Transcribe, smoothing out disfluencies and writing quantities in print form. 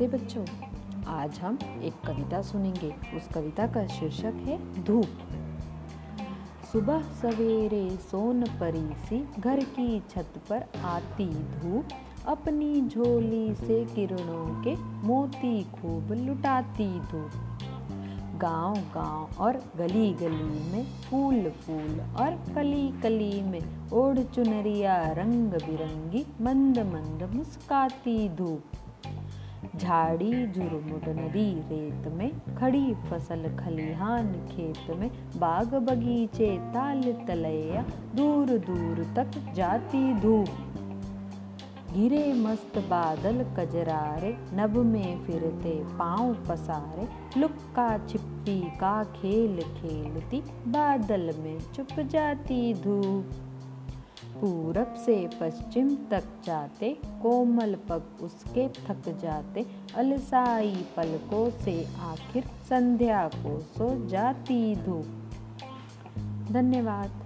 नमस्ते बच्चों, आज हम एक कविता सुनेंगे। उस कविता का शीर्षक है धूप। सुबह सवेरे सोन परी सी घर की छत पर आती धूप, अपनी झोली से किरणों के मोती खूब लुटाती धूप। गांव गांव और गली गली में, फूल फूल और कली कली में, ओढ़ चुनरिया रंग बिरंगी मंद मंद मुस्काती धूप। झाड़ी झुरमुट नदी रेत में, खड़ी फसल खलिहान खेत में, बाग बगीचे ताल तलैया दूर दूर तक जाती धूप। घिरे मस्त बादल कजरारे, नभ में फिरते पांव पसारे, लुक्का छिप्पी का खेल खेलती बादल में छुप जाती धूप। पूरब से पश्चिम तक जाते, कोमल पग उसके थक जाते, अलसाई पलकों से आखिर संध्या को सो जाती धूप। धन्यवाद।